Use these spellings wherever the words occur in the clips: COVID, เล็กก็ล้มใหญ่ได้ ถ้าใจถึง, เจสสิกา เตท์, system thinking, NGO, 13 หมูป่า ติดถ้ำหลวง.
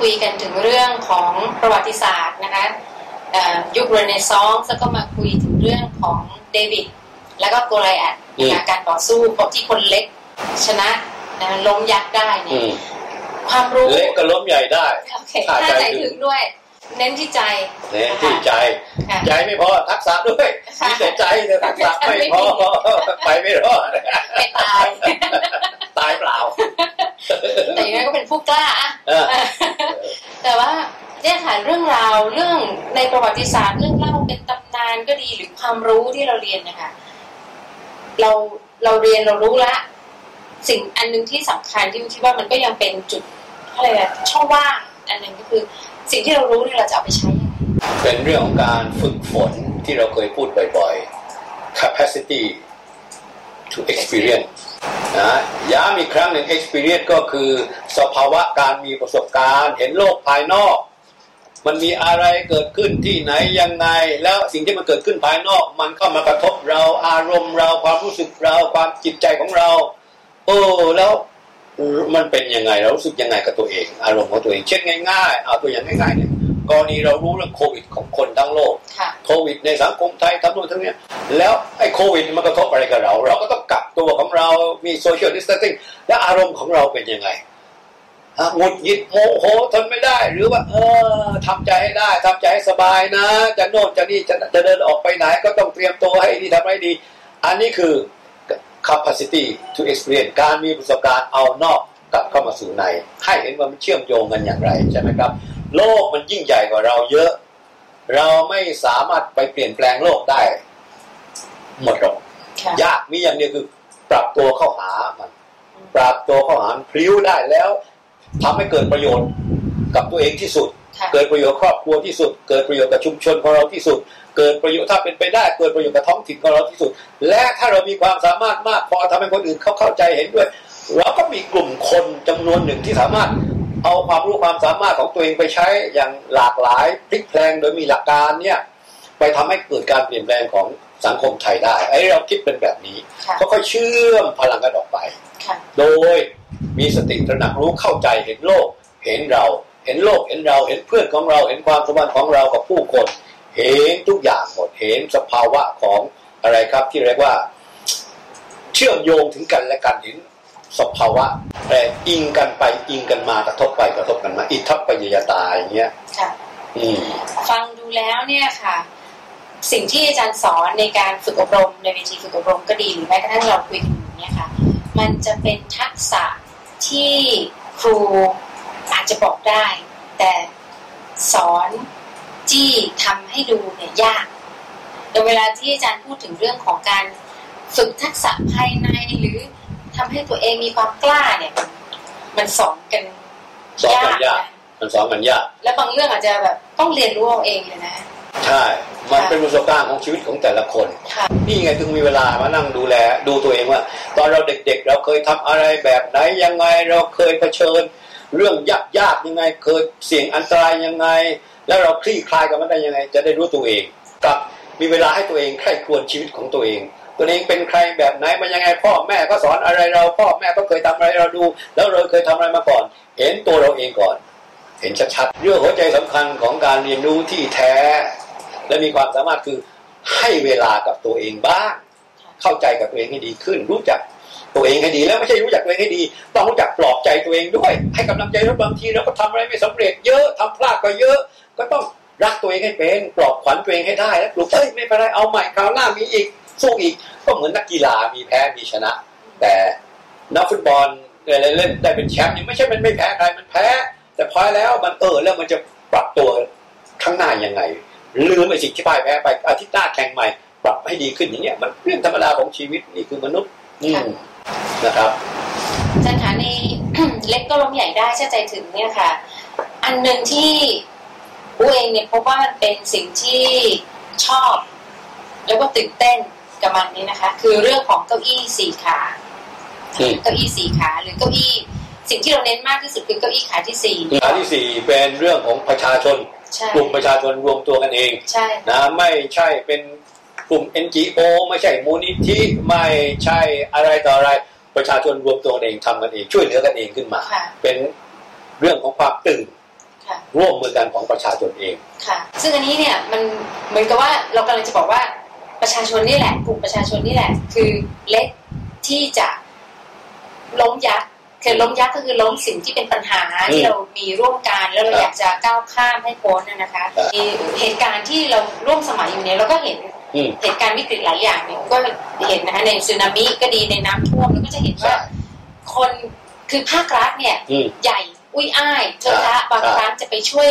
คุยกันถึงเรื่องของประวัติศาสตร์นะคะยุคเรเนซองส์แล้วก็มาคุยถึงเรื่องของเดวิดแล้วก็โกลิอัทนะคะการต่อสู้ของที่คนเล็กชนะนะล้มยักษ์ได้เนี่ยความรู้เล็กก็ล้มใหญ่ได้ถ้าใจถึงด้วยเน้นที่ใจเน้นที่ใจใจไม่พอทักษะด้วยมีแต่ใจแต่ทักษะไม่พอไปไม่รอดไปตายตายเปล่าแต่ยังไงก็เป็นผู้กล้าแต่ว่าเนี่ยค่ะเรื่องราวเรื่องในประวัติศาสตร์เรื่องเล่าเป็นตำนานก็ดีหรือความรู้ที่เราเรียนนะคะเราเรียนเรารู้ละสิ่งอันนึงที่สำคัญที่คิดว่ามันก็ยังเป็นจุดอะไรแบบช่องว่างอันนึงก็คือสิ่งที่เรารู้เนี่ยเราจะเอาไปใช้เป็นเรื่องของการฝึกฝนที่เราเคยพูดบ่อยๆ capacity to experience นะย้ำอีกครั้งหนึ่ง experience ก็คือสภาวะการมีประสบการณ์เห็นโลกภายนอกมันมีอะไรเกิดขึ้นที่ไหนยังไงแล้วสิ่งที่มันเกิดขึ้นภายนอกมันเข้ามากระทบเราอารมณ์เราความรู้สึกเราความจิตใจของเราโอ้แล้วมันเป็นยังไงเรารู้สึกยังไงกับตัวเองอารมณ์ของตัวเองเช่นง่ายๆเอาตัวอย่างง่ายๆเนี่ยกรณีเรารู้เรื่องโควิดของคนทั้งโลกโควิดในสังคมไทยทั้งโลกทั้งเนี้ยแล้วไอ้โควิดมันกระทบอะไรกับเราเราก็ต้องกักตัวของเรามีโซเชียลดิสแทนซิ่งและอารมณ์ของเราเป็นยังไงหงุดหงิดโมโหทนไม่ได้หรือว่าทำใจให้ได้ทำใจให้สบายนะจะโน่นจะนี่จะเดินออกไปไหนก็ต้องเตรียมตัวให้ดีทำให้ดีอันนี้คือ capacity to experience การมีประสบการณ์เอานอกกลับเข้ามาสู่ในให้เห็นว่ามันเชื่อมโยงกันอย่างไรใช่ไหมครับโลกมันยิ่งใหญ่กว่าเราเยอะเราไม่สามารถไปเปลี่ยนแปลงโลกได้หมดหรอกยากมีอย่างเดียวคือปรับตัวเข้าหามันปรับตัวเข้าหาพลิ้วได้แล้วทำให้เกิดประโยชน์กับตัวเองที่สุดเกิดประโยชน์ครอบครัวที่สุดเกิดประโยชน์กับชุมชนของเราที่สุดเกิดประโยชน์ถ้าเป็นไปได้เกิดประโยชน์กับท้องถิ่นของเราที่สุดและถ้าเรามีความสามารถมากพอทำให้คนอื่นเข้าใจเห็นด้วยเราก็มีกลุ่มคนจำนวนหนึ่งที่สามารถเอาความรู้ความสามารถของตัวเองไปใช้อย่างหลากหลายพลิกแพลงโดยมีหลักการเนี่ยไปทำให้เกิดการเปลี่ยนแปลงของสังคมไทยได้ไอ้เราคิดเป็นแบบนี้ก็ค่อยเชื่อมพลังกันออกไปโดยมีสติตระหนักรู้เข้าใจเห็นโลกเห็นเราเห็นโลกเห็นเราเห็นเพื่อนของเราเห็นความสัมพันธ์ของเรากับผู้คนเห็นทุกอย่างหมดเห็นสภาวะของอะไรครับที่เรียกว่าเชื่อมโยงถึงกันและกันเห็นสภาวะแต่อิงกันไปอิงกันมากระทบไปกระทบกันมาอิทัปปัจจยตาอย่างเงี้ยค่ะฟังดูแล้วเนี่ยค่ะสิ่งที่อาจารย์สอนในการฝึกอบรมในเวทีฝึกอบรมก็ดีหรือแม้กระทั่งเราคุยกันอย่างเงี้ยค่ะมันจะเป็นทักษะที่ครูอาจจะบอกได้แต่สอนจี้ทำให้ดูเนี่ยยากแต่เวลาที่อาจารย์พูดถึงเรื่องของการฝึกทักษะภายในหรือทำให้ตัวเองมีความกล้าเนี่ยมันสอนกันยากมันสอนกันยากและบางเรื่องอาจจะแบบต้องเรียนรู้เอาเองเลยนะใช่มันเป็นประสบการณ์ของชีวิตของแต่ละคนนี่ไงถึงมีเวลามานั่งดูแลดูตัวเองว่าตอนเราเด็กๆเราเคยทำอะไรแบบไหนยังไงเราเคยเผชิญเรื่องยากๆยังไงเคยเสี่ยงอันตรายยังไงแล้วเราคลี่คลายกับมันได้ยังไงจะได้รู้ตัวเองกับมีเวลาให้ตัวเองใคร่ครวญชีวิตของตัวเองตัวเองเป็นใครแบบไหนมันยังไงพ่อแม่ก็สอนอะไรเราพ่อแม่ก็เคยทำอะไรเราดูแล้วเราเคยทำอะไรมาก่อนเห็นตัวเราเองก่อนเห็นชัดๆเรื่องหัวใจสำคัญของการเรียนรู้ที่แท้และมีความสามารถคือให้เวลากับตัวเองบ้างเข้าใจกับตัวเองให้ดีขึ้นรู้จักตัวเองให้ดีแล้วไม่ใช่รู้จักตัวเองให้ดีต้องรู้จักปลอบใจตัวเองด้วยให้กำลังใจด้วยบางทีเราก็ทำอะไรไม่สำเร็จเยอะทำพลาดก็เยอะก็ต้องรักตัวเองให้เป็นปลอบขวัญตัวเองให้ได้แล้วปลุกเอ้ยไม่เป็นไรเอาใหม่คราวหน้ามีอีกสู้อีกก็เหมือนนักกีฬามีแพ้มีชนะแต่นักฟุตบอลอะไรเล่นได้เป็นแชมป์ยังไม่ใช่มันไม่แพ้ใครมันแพ้แต่พอแล้วมันแล้วมันจะปรับตัวข้างหน้ายังไงลืมไอ้สิ่งที่พ่ายแพ้ไปอาทิตย์หน้าแข่งใหม่ปรับให้ดีขึ้นอย่างเงี้ยมันเรื่องธรรมดาของชีวิตนี่คือมนุษย์นะครับอาจารย์คะใน เล็กก็ล้มใหญ่ได้เชื่อใจถึงเนี่ยค่ะอันหนึ่งที่อู้เองเนี่ยพบว่ามันเป็นสิ่งที่ชอบแล้วก็ตื่นเต้นกับมันนี่นะคะคือเรื่องของเก้าอี้สี่ขาเก้าอี้สี่ขาหรือเก้าอี้สิ่งที่เราเน้นมากที่สุดคือเก้าอี้ขาที่สี่ขาที่สี่เป็นเรื่องของประชาชนกลุ่มประชาชนรวมตัวกันเองนะไม่ใช่เป็นกลุ่ม NGO ไม่ใช่มูลนิธิไม่ใช่อะไรต่ออะไรประชาชนรวมตัวกันเองทำกันเองช่วยเหลือกันเองขึ้นมาเป็นเรื่องของความตื่น ร่วมมือกันของประชาชนเองค่ะซึ่งอันนี้เนี่ยมันเหมือนกับว่าเรากำลังจะบอกว่าประชาชนนี่แหละกลุ่มประชาชนนี่แหละคือเล็กที่จะล้มยักษ์คือล้มยักษ์ก็คือล้มสิ่งที่เป็นปัญหาที่เรามีร่วมกันแล้วเราอยากจะก้าวข้ามให้พ้นนะคะมีเหตุการณ์ที่เราร่วมสมัยอยู่เนี่ยเราก็เห็นเหตุการณ์วิกฤตหลายอย่างเนี่ยก็เห็นนะคะในสึนามิก็ดีในน้ำท่วมเราก็จะเห็นว่าคนคือภาครัฐเนี่ยใหญ่อุ้ยอ้ายเธอคะบางครั้งจะไปช่วย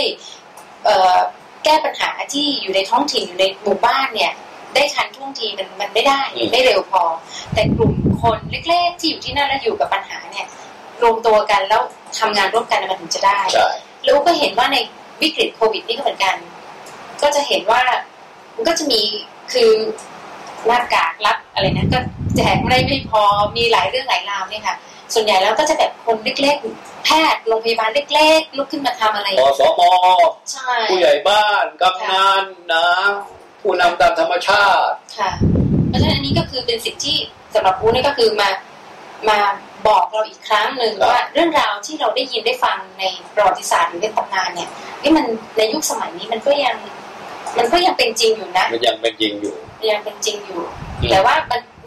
แก้ปัญหาที่อยู่ในท้องถิ่นอยู่ในหมู่บ้านเนี่ยได้ทันท่วงทีมันไม่ได้ไม่เร็วพอแต่กลุ่มคนเล็กๆที่อยู่ที่นั่นแล้วอยู่กับปัญหาเนี่ยรวมตัวกันแล้วทำงานร่วมกันมันถึงจะได้แล้วก็เห็นว่าในวิกฤตโควิดนี่ก็เหมือนกันก็จะเห็นว่ามันก็จะมีคือหน้ากากรับอะไรนั้นก็แจกไม่พอมีหลายเรื่องหลายราวเนี่ยค่ะส่วนใหญ่แล้วก็จะแบบคนเล็กๆแพทย์โรงพยาบาลเล็กๆลุกขึ้นมาทำอะไรอสมผู้ใหญ่บ้านกำนันนะผู้นำตามธรรมชาติค่ะเพราะฉะนั้นอันนี้ก็คือเป็นสิทธิที่สำหรับผู้นี่ก็คือมาบอกเราอีกครั้งหนึ่งว่าเรื่องราวที่เราได้ยินได้ฟังในประวัติศาสตร์หรือในตำนานเนี่ยนี่มันในยุคสมัยนี้มันก็ยังเป็นจริงอยู่นะมันยังเป็นจริงอยู่ยังเป็นจริงอยู่แต่ว่า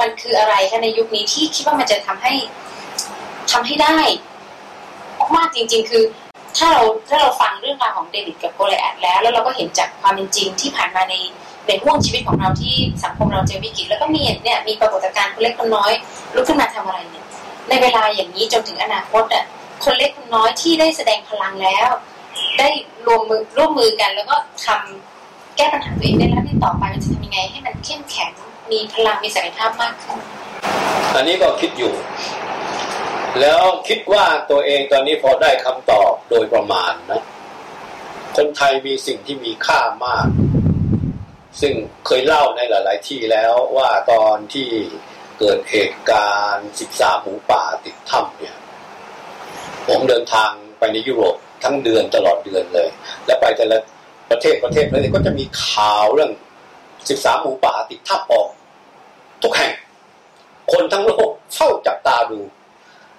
มันคืออะไรคะในยุคนี้ที่คิดว่ามันจะทำให้ได้มากจริงๆคือถ้าเราฟังเรื่องราวของเดวิดกับโกลิอัทแล้วเราก็เห็นจากความเป็นจริงที่ผ่านมาในห่วงชีวิตของเราที่สังคมเราเจอวิกฤตแล้วก็มีเนี่ยมีปรากฏการณ์คนเล็กคนน้อยลุกขึ้นมาทำอะไรเนี่ยในเวลาอย่างนี้จนถึงอนาคตอ่ะคนเล็กคนน้อยที่ได้แสดงพลังแล้วได้ร่วมมือกันแล้วก็ทำแก้ปัญหาตัวเองได้แล้วที่ต่อไปมันจะทำยังไงให้มันเข้มแข็งมีพลังมีศักยภาพมากขึ้นอันนี้ก็คิดอยู่แล้วคิดว่าตัวเองตอนนี้พอได้คำตอบโดยประมาณนะคนไทยมีสิ่งที่มีค่ามากซึ่งเคยเล่าในหลายๆที่แล้วว่าตอนที่เกิดเหตุการณ์13หมูป่าติดถ้ำเนี่ยผมเดินทางไปในยุโรปทั้งเดือนตลอดเดือนเลยและไปแต่ละประเทศก็จะมีข่าวเรื่อง13หมูป่าติดถ้ำออกทุกแห่งคนทั้งโลกเฝ้าจับตาดู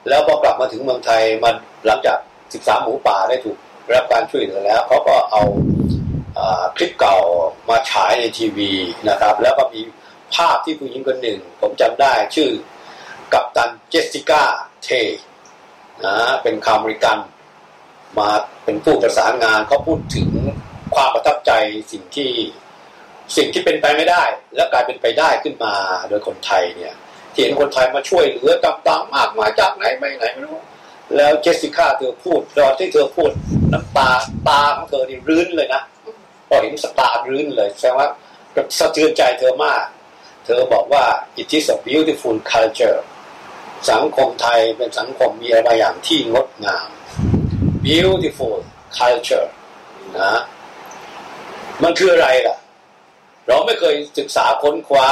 แล้วพอกลับมาถึงเมืองไทยมันหลังจาก13หมูป่าได้ถูกรับการช่วยเหลือแล้วเขาก็เอาคลิปเก่ามาฉายในทีวีนะครับแล้วก็มีภาพที่ผู้หญิงคนหนึ่งผมจำได้ชื่อกัปตันเจสสิก้าเทนะเป็นชาวอเมริกันมาเป็นผู้ประสานงานเขาพูดถึงความประทับใจสิ่งที่เป็นไปไม่ได้และกลายเป็นไปได้ขึ้นมาโดยคนไทยเนี่ยเห็นคนไทยมาช่วยเหลือต่างๆมากมาจากไหนไม่ไหนไม่รู้แล้วเจสสิก้าเธอพูดตอนที่เธอพูดน้ำตาของเธอนี่รื้นเลยนะพอเห็นสตาร์รื้นเลยแสดงว่าสะเทือนใจเธอมากเธอบอกว่า it is a beautiful culture สังคมไทยเป็นสังคมมีอะไรอย่างที่งดงาม beautiful culture นะมันคืออะไรล่ะเราไม่เคยศึกษาค้นคว้า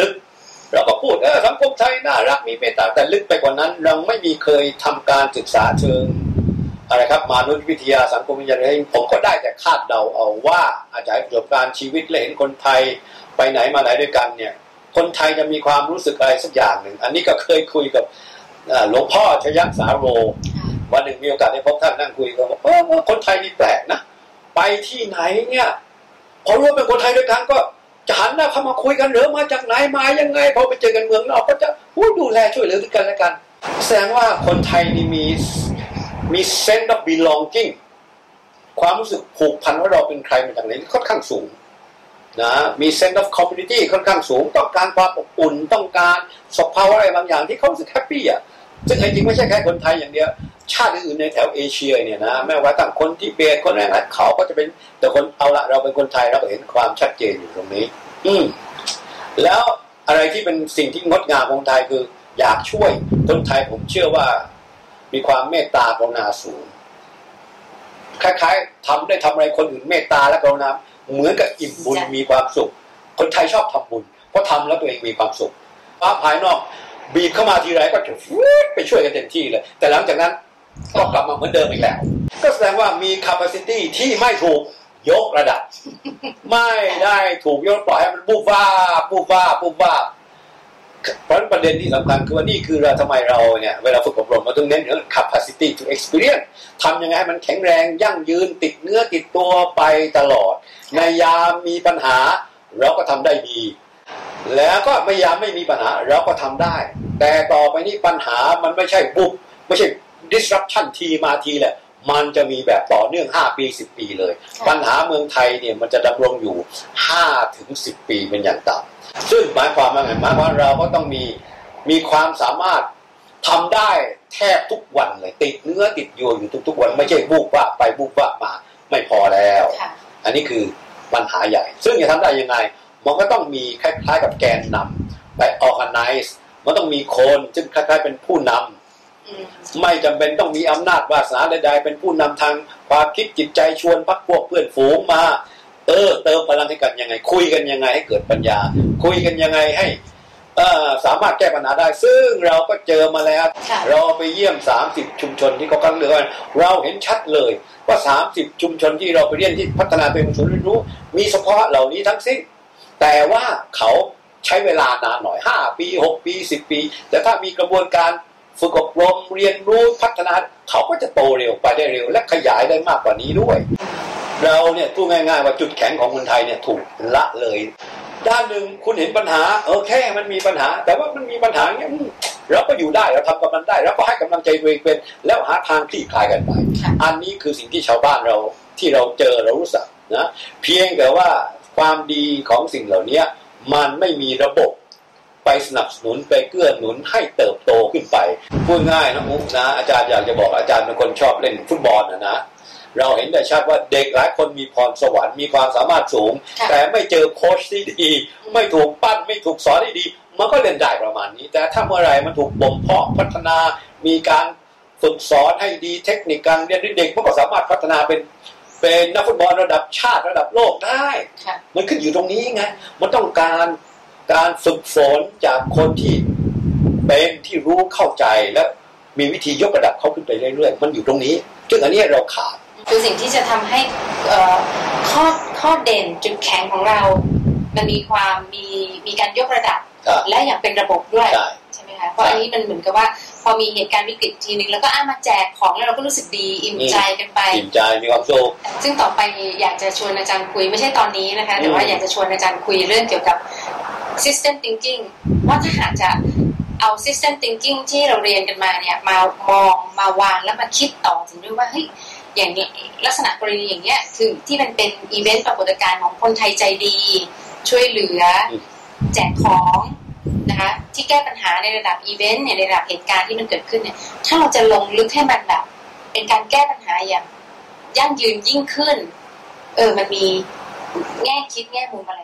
ลึกๆเราก็พูดสังคมไทยน่ารักมีเมตตาแต่ลึกไปกว่านั้นเราไม่มีเคยทำการศึกษาเชิงอะไรครับมนุษยวิทยาสังคมวิทยาอะไรผมก็ได้แต่คาดเดาเอาว่าอาจจะประสบการณ์ชีวิตและเห็นคนไทยไปไหนมาไหนด้วยกันเนี่ยคนไทยจะมีความรู้สึกอะไรสักอย่างหนึ่งอันนี้ก็เคยคุยกับหลวงพ่อชยักษ์สาโรวันหนึ่งมีโอกาสได้พบท่านนั่งคุยกันว่าคนไทยนี่แปลกนะไปที่ไหนเนี่ยพอรู้ว่าเป็นคนไทยด้วยกันก็จะหันหน้าเข้ามาคุยกันเหรอมาจากไหนมายังไงพอไปเจอกันเมืองเราก็จะดูแลช่วยเหลือกันและกันแสดงว่าคนไทยนี่มี sense of belonging ความรู้สึกผูกพันว่าเราเป็นใครมาจากไหนค่อนข้างสูงนะมี sense of community ค่อนข้างสูงต้องการความอบอุ่นต้องการสภาวะอะไรบางอย่างที่เขารู้สึกแฮปปี้อ่ะซึ่งจริงๆไม่ใช่แค่คนไทยอย่างเดียวชาติอื่นๆในแถวเอเชียเนี่ยนะแม้ว่าต่างคนที่เบียดคนอะไรเขาก็จะเป็นแต่คนเอาละเราเป็นคนไทยเราก็เห็นความชัดเจนอยู่ตรงนี้แล้วอะไรที่เป็นสิ่งที่งดงามของไทยคืออยากช่วยคนไทยผมเชื่อว่ามีความเมตตากรุณาสูงคล้ายๆทำอะไรคนอื่นเมตตาและกรุณาเหมือนกับอิ่มบุญมีความสุขคนไทยชอบทำบุญเพราะทำแล้วตัวเองมีความสุขภายนอกบีบเข้ามาทีไรก็จะไปช่วยกันเต็มที่เลยแต่หลังจากนั้นก็กลับมาเหมือนเดิมอีกแล้วก็แสดงว่ามี capacity ที่ไม่ถูกยกระดับไม่ได้ถูกยกปล่อยให้มันบูบวาบบูบวาบบูบวาบ เพราะประเด็นที่สำคัญคือว่านี่คือเราทำไมเราเนี่ยเวลาฝึกอบรมเราต้องเน้นเรื่อง capacity to experience ทำยังไงให้มันแข็งแรงยั่งยืนติดเนื้อติดตัวไปตลอดในยามมีปัญหาเราก็ทำได้ดีแล้วก็พยายามไม่มีปัญหาเราก็ทำได้แต่ต่อไปนี้ปัญหามันไม่ใช่บุบไม่ใช่ disruption ทีมาทีแหละมันจะมีแบบต่อเนื่อง5ปี10ปีเลยปัญหาเมืองไทยเนี่ยมันจะดำรงอยู่5ถึง10ปีเป็นอย่างต่ำซึ่งหมายความว่าไงหมายความเราก็ต้องมีความสามารถทำได้แทบทุกวันเลยติดเนื้อติดโยอยู่ทุกๆวันไม่ใช่บุบว่าไปบุบว่ามาไม่พอแล้วอันนี้คือปัญหาใหญ่ซึ่งจะทำได้ยังไงมันก็ต้องมีคล้ายๆกับแกนนำไป organize มันต้องมีคนซึ่งคล้ายๆเป็นผู้นำไม่จำเป็นต้องมีอำนาจวาสนาใดๆเป็นผู้นำทางความคิดจิตใจชวนพรรคพวกเพื่อนฝูงมาเติมพลังให้กันยังไงคุยกันยังไงให้เกิดปัญญาคุยกันยังไงให้สามารถแก้ปัญหาได้ซึ่งเราก็เจอมาแล้วเราไปเยี่ยม30ชุมชนที่เขากำลังเดือดเราเห็นชัดเลยว่า30ชุมชนที่เราไปเรียนที่พัฒนาเป็นชุมชนเรียนรู้มีเฉพาะเหล่านี้ทั้งสิ้นแต่ว่าเขาใช้เวลานานหน่อย5ปี6ปี10ปีแต่ถ้ามีกระบวนการฝึกอบรมเรียนรู้พัฒนาเขาก็จะโตเร็วไปได้เร็วและขยายได้มากกว่านี้ด้วยเราเนี่ยพูดง่ายๆว่าจุดแข็งของคนไทยเนี่ยถูกละเลยด้านหนึ่งคุณเห็นปัญหาแค่มันมีปัญหาแต่ว่ามันมีปัญหาเนี่ยเราก็อยู่ได้เราทำกับมันได้เราก็ให้กำลังใจตัวเองเป็นแล้วหาทางคลี่คลายกันไปอันนี้คือสิ่งที่ชาวบ้านเราที่เราเจอเรารู้สึกนะเพียงแต่ว่าความดีของสิ่งเหล่านี้มันไม่มีระบบไปสนับสนุนไปเกื้อหนุนให้เติบโตขึ้นไปพูดง่ายนะมุกนะอาจารย์อยากจะบอกอาจารย์เป็นคนชอบเล่นฟุตบอลนะเราเห็นได้ชัดว่าเด็กหลายคนมีพรสวรรค์มีความสามารถสูงแต่ไม่เจอโค้ชที่ดีไม่ถูกปั้นไม่ถูกสอนที่ดีมันก็เล่นได้ประมาณนี้แต่ถ้าเมื่อไรมันถูกบ่มเพาะพัฒนามีการฝึกสอนให้ดีเทคนิคการเรียนเด็กมันก็สามารถพัฒนาเป็นนักฟุตบอลระดับชาติระดับโลกได้มันขึ้นอยู่ตรงนี้ไงมันต้องการฝึกฝนจากคนที่เป็นที่รู้เข้าใจและมีวิธียกระดับเขาขึ้นไปเรื่อยๆมันอยู่ตรงนี้ซึ่งอันนี้เราขาดคือสิ่งที่จะทำให้ข้อเด่นจุดแข็งของเรามันมีความมีการยกระดับและอย่างเป็นระบบด้วยใช่ไหมคะเพราะอันนี้มันเหมือนกับว่าพอมีเหตุการณ์วิกฤตทีนึงแล้วก็มาแจกของแล้วเราก็รู้สึกดีอิ่มใจกันไปอิ่มใจมีความสุขซึ่งต่อไปอยากจะชวนอาจารย์คุยไม่ใช่ตอนนี้นะคะแต่ว่าอยากจะชวนอาจารย์คุยเรื่องเกี่ยวกับsystem thinking ว่าถ้าหากจะเอา system thinking ที่เราเรียนกันมาเนี่ยมามองมาวางแล้วมาคิดต่อถึงด้วยว่าเฮ้ยอย่างนี้ลักษณะกรณีอย่างเงี้ยคือที่มันเป็นอีเวนต์ปรากฏการณ์ของคนไทยใจดีช่วยเหลือแจกของนะคะที่แก้ปัญหาในระดับอีเวนต์เนี่ยในระดับเหตุการณ์ที่มันเกิดขึ้นเนี่ยถ้าเราจะลงลึกให้มันแบบเป็นการแก้ปัญหาอย่างยั่งยืนยิ่งขึ้นมันมีแง่คิดแง่มุมอะไร